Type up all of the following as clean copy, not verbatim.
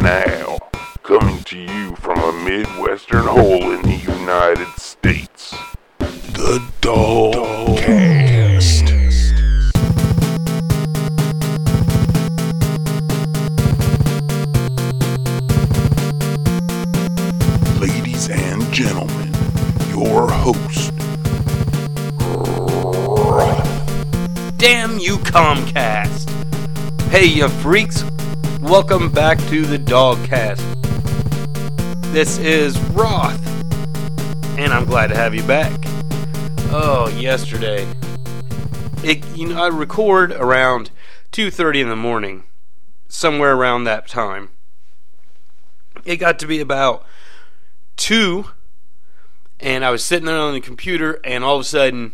now, coming to you from a Midwestern hole in the United States, the DogCast. Ladies and gentlemen, your host, damn you Comcast! Hey you freaks, welcome back to the DogCast. This is Roth, and I'm glad to have you back. Oh, yesterday. I record around 2:30 in the morning, somewhere around that time. It got to be about 2, and I was sitting there on the computer, and all of a sudden,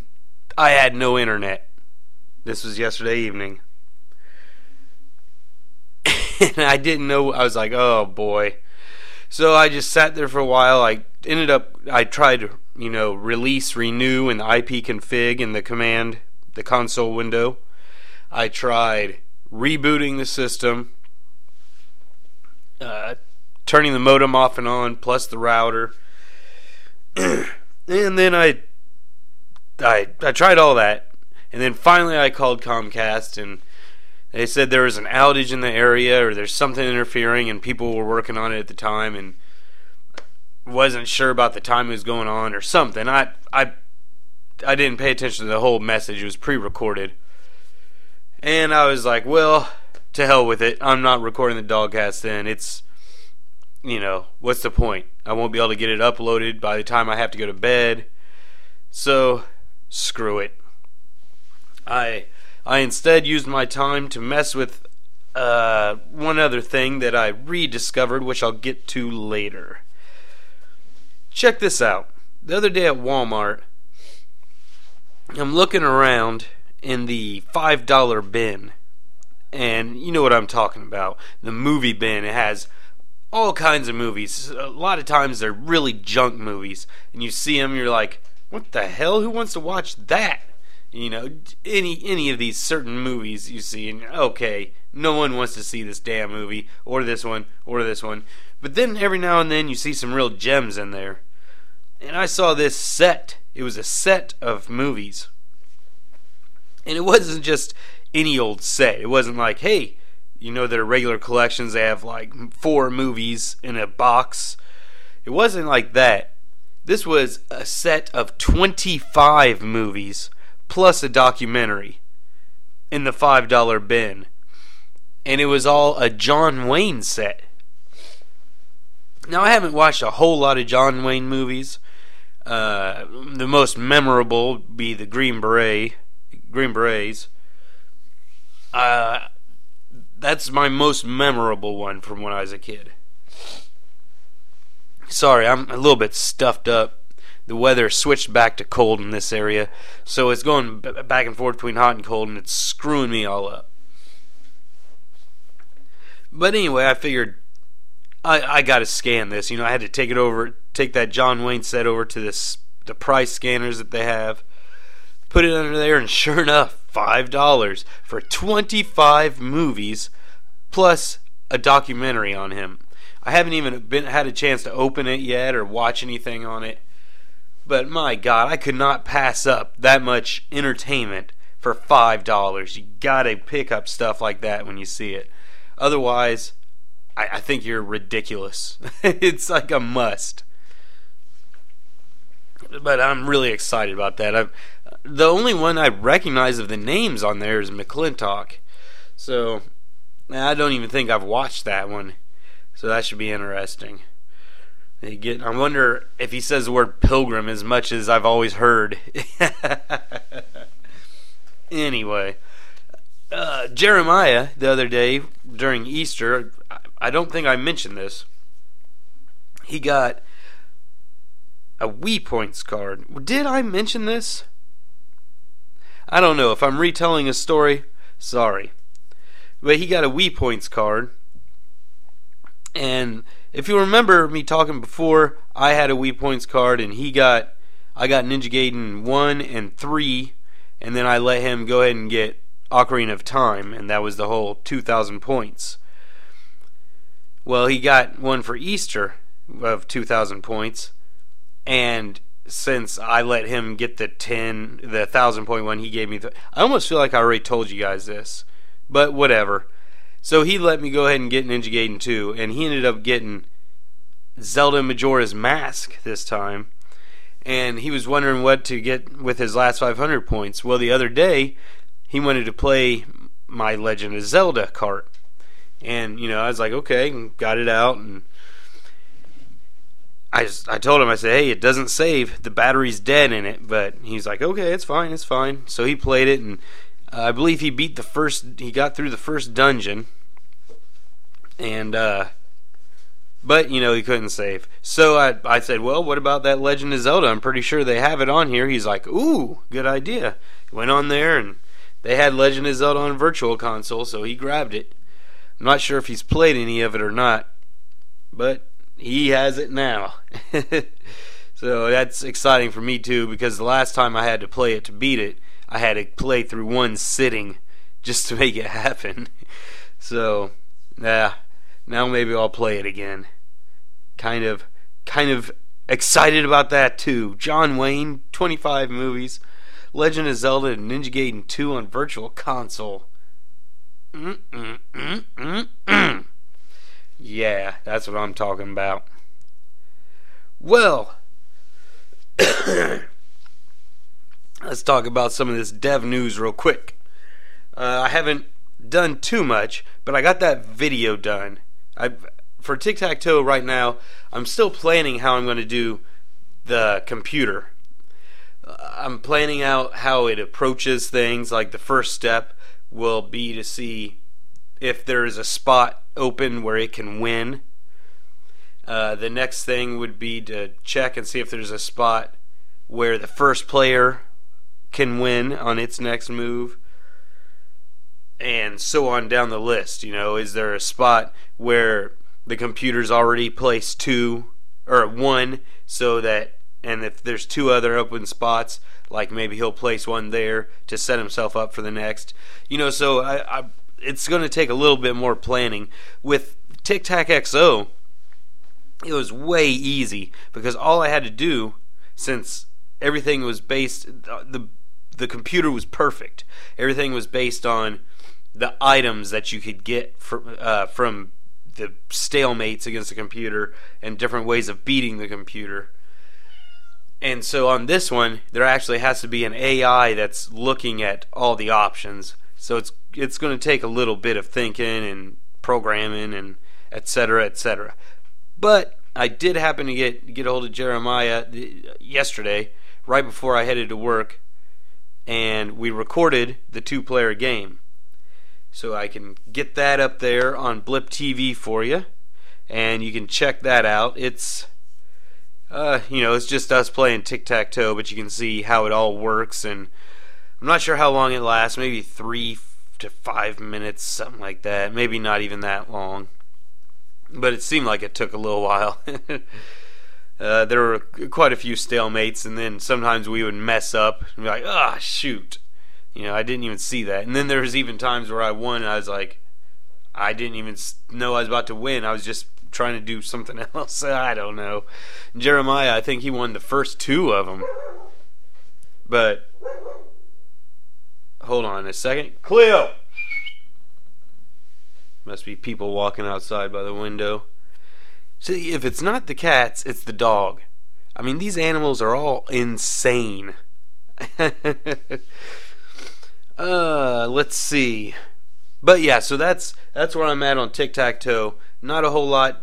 I had no internet. This was yesterday evening. And I didn't know. I was like, oh boy. So I just sat there for a while. I tried to, release, renew, and the IP config in the console window. I tried rebooting the system, turning the modem off and on, plus the router. And then I tried all that. And then finally I called Comcast, and they said there was an outage in the area, or there's something interfering, and people were working on it at the time, and wasn't sure about the time it was going on, or something. I didn't pay attention to the whole message. It was pre-recorded. And I was like, well, to hell with it. I'm not recording the DogCast then. It's, what's the point? I won't be able to get it uploaded by the time I have to go to bed. So, screw it. I instead used my time to mess with one other thing that I rediscovered, which I'll get to later. Check this out. The other day at Walmart, I'm looking around in the $5 bin, and you know what I'm talking about. The movie bin. It has all kinds of movies. A lot of times they're really junk movies, and you see them, you're like, what the hell? Who wants to watch that? Any of these certain movies you see, and okay, no one wants to see this damn movie, or this one, or this one. But then every now and then you see some real gems in there. And I saw this set. It was a set of movies. And it wasn't just any old set. It wasn't like, hey, their regular collections, they have like 4 movies in a box. It wasn't like that. This was a set of 25 movies, plus a documentary, in the $5 bin. And it was all a John Wayne set. Now, I haven't watched a whole lot of John Wayne movies. The most memorable would be the Green Berets. That's my most memorable one from when I was a kid. Sorry, I'm a little bit stuffed up. The weather switched back to cold in this area, so it's going back and forth between hot and cold, and it's screwing me all up. But anyway, I figured I got to scan this. I had to take that John Wayne set over to the price scanners that they have, put it under there, and sure enough, $5 for 25 movies plus a documentary on him. I haven't even had a chance to open it yet or watch anything on it. But my God, I could not pass up that much entertainment for $5. You gotta pick up stuff like that when you see it. Otherwise, I think you're ridiculous. It's like a must. But I'm really excited about that. The only one I recognize of the names on there is McClintock. So, I don't even think I've watched that one. So that should be interesting. I wonder if he says the word pilgrim as much as I've always heard. Anyway, Jeremiah, the other day during Easter, I don't think I mentioned this, he got a Wii Points card. Did I mention this? I don't know. If I'm retelling a story, sorry. But he got a Wii Points card. And if you remember me talking before, I had a Wii Points card, and I got Ninja Gaiden 1 and 3, and then I let him go ahead and get Ocarina of Time, and that was the whole 2,000 points. Well, he got one for Easter of 2,000 points, and since I let him get the 1,000 point one, he gave me I almost feel like I already told you guys this, but whatever. So he let me go ahead and get Ninja Gaiden 2, and he ended up getting Zelda Majora's Mask this time, and he was wondering what to get with his last 500 points. Well, the other day, he wanted to play my Legend of Zelda cart, and, you know, I was like, okay, and got it out, and I told him, I said, hey, it doesn't save, the battery's dead in it, but he's like, okay, it's fine, so he played it, and I believe he beat he got through the first dungeon, and, but, you know, he couldn't save. So I said, well, what about that Legend of Zelda? I'm pretty sure they have it on here. He's like, ooh, good idea. Went on there, and they had Legend of Zelda on Virtual Console, so he grabbed it. I'm not sure if he's played any of it or not, but he has it now. So that's exciting for me, too, because the last time I had to play it to beat it, I had to play through one sitting just to make it happen. So, yeah, now maybe I'll play it again. Kind of excited about that too. John Wayne, 25 movies, Legend of Zelda and Ninja Gaiden 2 on Virtual Console. Yeah, that's what I'm talking about. Well, let's talk about some of this dev news real quick. I haven't done too much, but I got that video done. For Tic-Tac-Toe right now, I'm still planning how I'm going to do the computer. I'm planning out how it approaches things. Like the first step will be to see if there is a spot open where it can win. The next thing would be to check and see if there's a spot where the first player can win on its next move, and so on down the list. You know, is there a spot where the computer's already placed 2 or 1, so that, and if there's 2 other open spots, like maybe he'll place 1 there to set himself up for the next, you know. So I it's going to take a little bit more planning. With Tic-Tac-XO, it was way easy, because all I had to do, since everything was based, the computer was perfect. Everything was based on the items that you could get from the stalemates against the computer and different ways of beating the computer. And so on this one, there actually has to be an AI that's looking at all the options. So it's going to take a little bit of thinking and programming and etc. But I did happen to get a hold of Jeremiah yesterday, right before I headed to work, and we recorded the 2-player game, so I can get that up there on Blip TV for you, and you can check that out. It's it's just us playing tic-tac-toe, but you can see how it all works, and I'm not sure how long it lasts, maybe 3 to 5 minutes, something like that, maybe not even that long, but it seemed like it took a little while. There were quite a few stalemates, and then sometimes we would mess up and be like, ah, shoot. You know, I didn't even see that. And then there was even times where I won, and I was like, I didn't even know I was about to win. I was just trying to do something else. I don't know. Jeremiah, I think he won the first 2 of them. But, hold on a second. Cleo! Must be people walking outside by the window. See, if it's not the cats, it's the dog. I mean, these animals are all insane. Let's see. But yeah, so that's where I'm at on Tic-Tac-Toe. Not a whole lot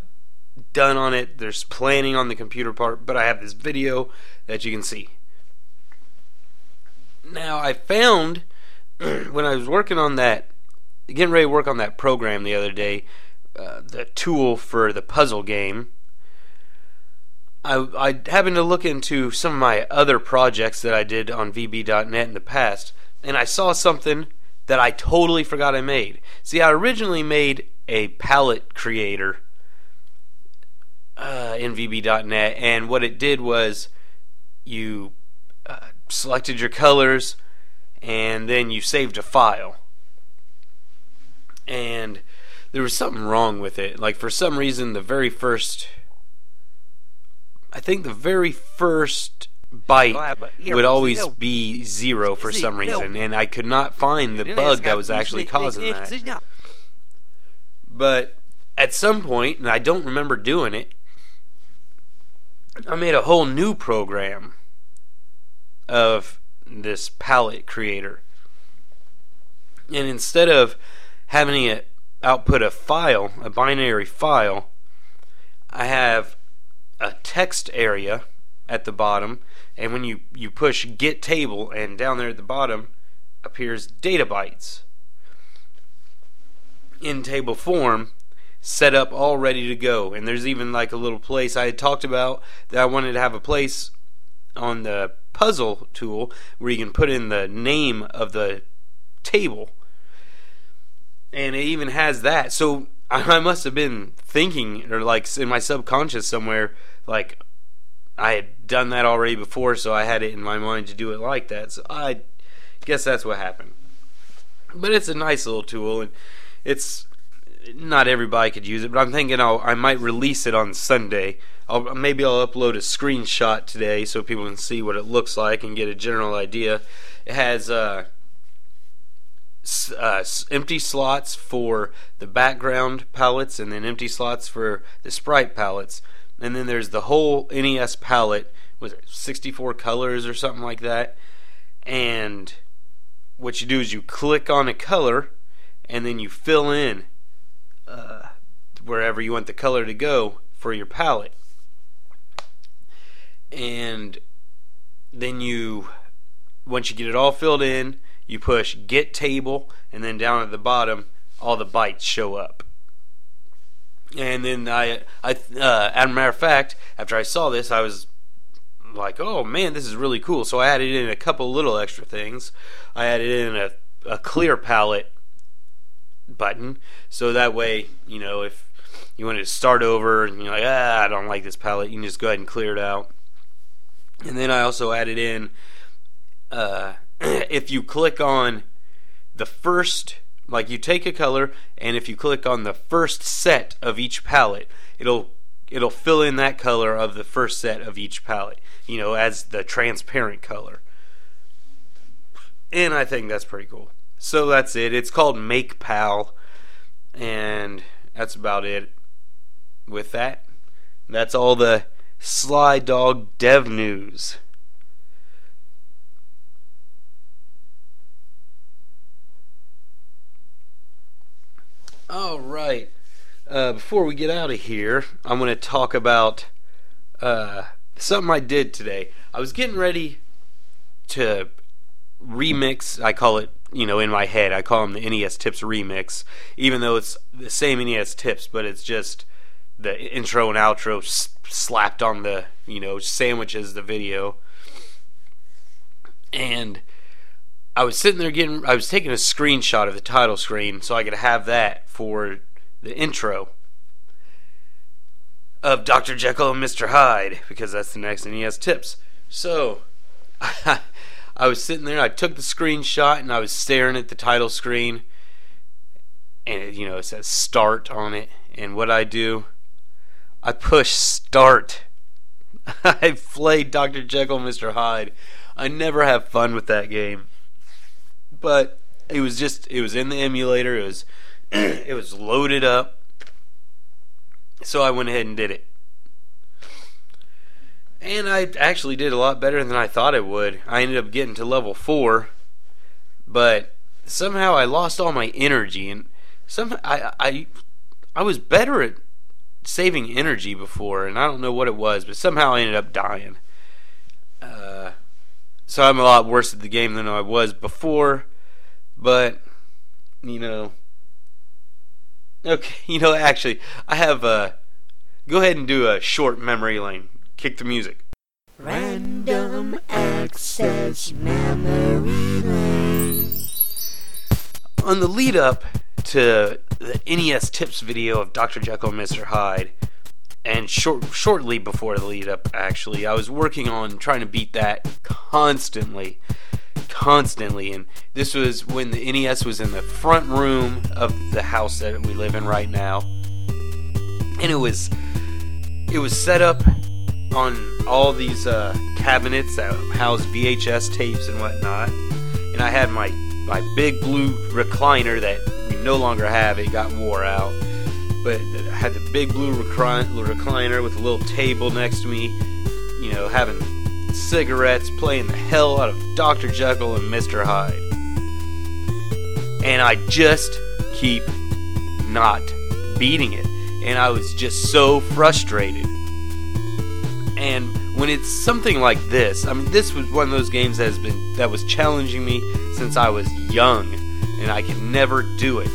done on it. There's planning on the computer part, but I have this video that you can see. Now, I found when I was working on that, getting ready to work on that program the other day, the tool for the puzzle game, I happened to look into some of my other projects that I did on VB.net in the past, and I saw something that I totally forgot I made. See, I originally made a palette creator in VB.net, and what it did was you selected your colors, and then you saved a file. And there was something wrong with it. Like, for some reason, the very first bite would always be zero for some reason, and I could not find the bug that was actually causing that. But at some point, and I don't remember doing it, I made a whole new program of this palette creator. And instead of having it output a file, a binary file, I have a text area at the bottom, and when you push get table, and down there at the bottom appears data bytes in table form, set up, all ready to go. And there's even like a little place I had talked about that I wanted to have a place on the puzzle tool where you can put in the name of the table, and it even has that. So I must have been thinking, or like in my subconscious somewhere, like I had done that already before, so I had it in my mind to do it like that. So I guess that's what happened. But it's a nice little tool, and it's not everybody could use it. But I'm thinking I might release it on Sunday. Maybe I'll upload a screenshot today so people can see what it looks like and get a general idea. It has empty slots for the background palettes, and then empty slots for the sprite palettes, and then there's the whole NES palette with 64 colors or something like that. And what you do is you click on a color, and then you fill in wherever you want the color to go for your palette, and then once you get it all filled in, you push get table, and then down at the bottom all the bytes show up. And then I as a matter of fact, after I saw this, I was like, oh man, this is really cool. So I added in a couple little extra things. I added in a clear palette button, so that way, you know, if you wanted to start over and you're like, I don't like this palette, you can just go ahead and clear it out. And then I also added in if you click on the first, like you take a color, and if you click on the first set of each palette, it'll fill in that color of the first set of each palette, you know, as the transparent color. And I think that's pretty cool. So that's it. It's called MakePal, and that's about it. With that, that's all the Sly Dog Dev news. Alright, before we get out of here, I'm going to talk about something I did today. I was getting ready to remix, I call it, you know, in my head, I call them the NES Tips Remix, even though it's the same NES Tips, but it's just the intro and outro slapped on the, you know, sandwiches the video. And I was sitting there I was taking a screenshot of the title screen so I could have that for the intro of Dr. Jekyll and Mr. Hyde, because that's the next NES Tips. So I was sitting there, I took the screenshot, and I was staring at the title screen, and it says start on it, and what I do, I push start. I played Dr. Jekyll and Mr. Hyde. I never have fun with that game. But it was in the emulator. It was loaded up. So I went ahead and did it. And I actually did a lot better than I thought I would. I ended up getting to level 4, but somehow I lost all my energy, and somehow I was better at saving energy before, and I don't know what it was, but somehow I ended up dying. So I'm a lot worse at the game than I was before, but, actually, I have go ahead and do a short memory lane. Kick the music. Random Access Memory Lane. On the lead up to the NES Tips video of Dr. Jekyll and Mr. Hyde, and shortly before the lead up, actually, I was working on trying to beat that constantly. constantly. And this was when the NES was in the front room of the house that we live in right now. And it was set up on all these cabinets that housed VHS tapes and whatnot. And I had my big blue recliner that we no longer have. It got wore out. But I had the big blue recliner with a little table next to me, you know, having cigarettes, playing the hell out of Dr. Jekyll and Mr. Hyde. And I just keep not beating it. And I was just so frustrated. And when it's something like this, I mean, this was one of those games that was challenging me since I was young, and I could never do it.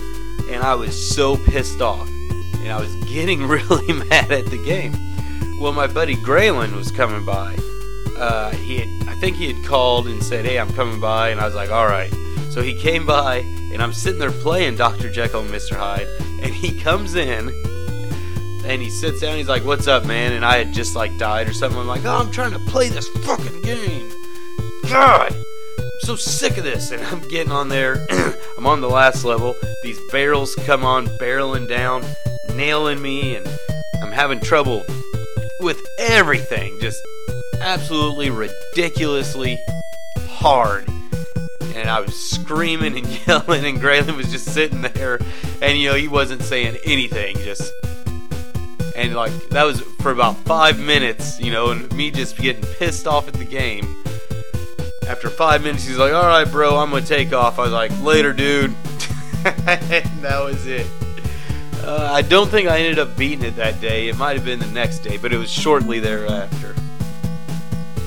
And I was so pissed off, and I was getting really mad at the game. Well, my buddy Graylin was coming by. He had called and said, "Hey, I'm coming by," and I was like, "All right." So he came by, and I'm sitting there playing Dr. Jekyll and Mr. Hyde, and he comes in. And he sits down, he's like, "What's up, man?" And I had just, like, died or something. I'm like, "Oh, I'm trying to play this fucking game. God, I'm so sick of this." And I'm getting on there. I'm on the last level. These barrels come on, barreling down, nailing me. And I'm having trouble with everything. Just absolutely ridiculously hard. And I was screaming and yelling. And Graylin was just sitting there. And, you know, he wasn't saying anything. Just... And, like, that was for about 5 minutes, you know, and me just getting pissed off at the game. After 5 minutes, he's like, "All right, bro, I'm going to take off." I was like, "Later, dude." And that was it. I don't think I ended up beating it that day. It might have been the next day, but it was shortly thereafter.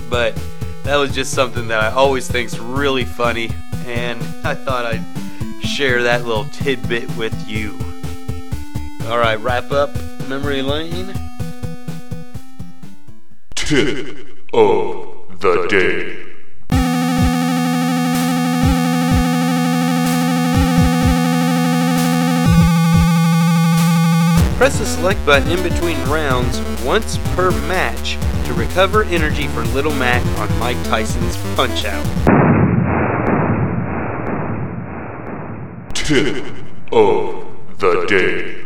But that was just something that I always think's really funny, and I thought I'd share that little tidbit with you. All right, wrap up. Memory lane. Tip of the day. Press the select button in between rounds once per match to recover energy for Little Mac on Mike Tyson's Punch-Out. Tip of the day.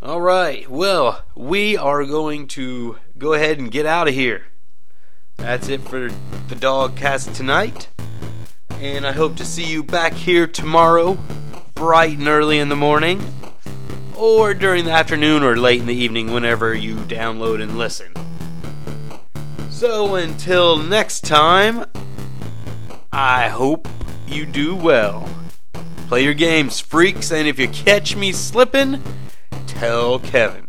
Alright, well, we are going to go ahead and get out of here. That's it for the DogCast tonight. And I hope to see you back here tomorrow, bright and early in the morning, or during the afternoon or late in the evening whenever you download and listen. So until next time, I hope you do well. Play your games, freaks, and if you catch me slipping, tell Kevin.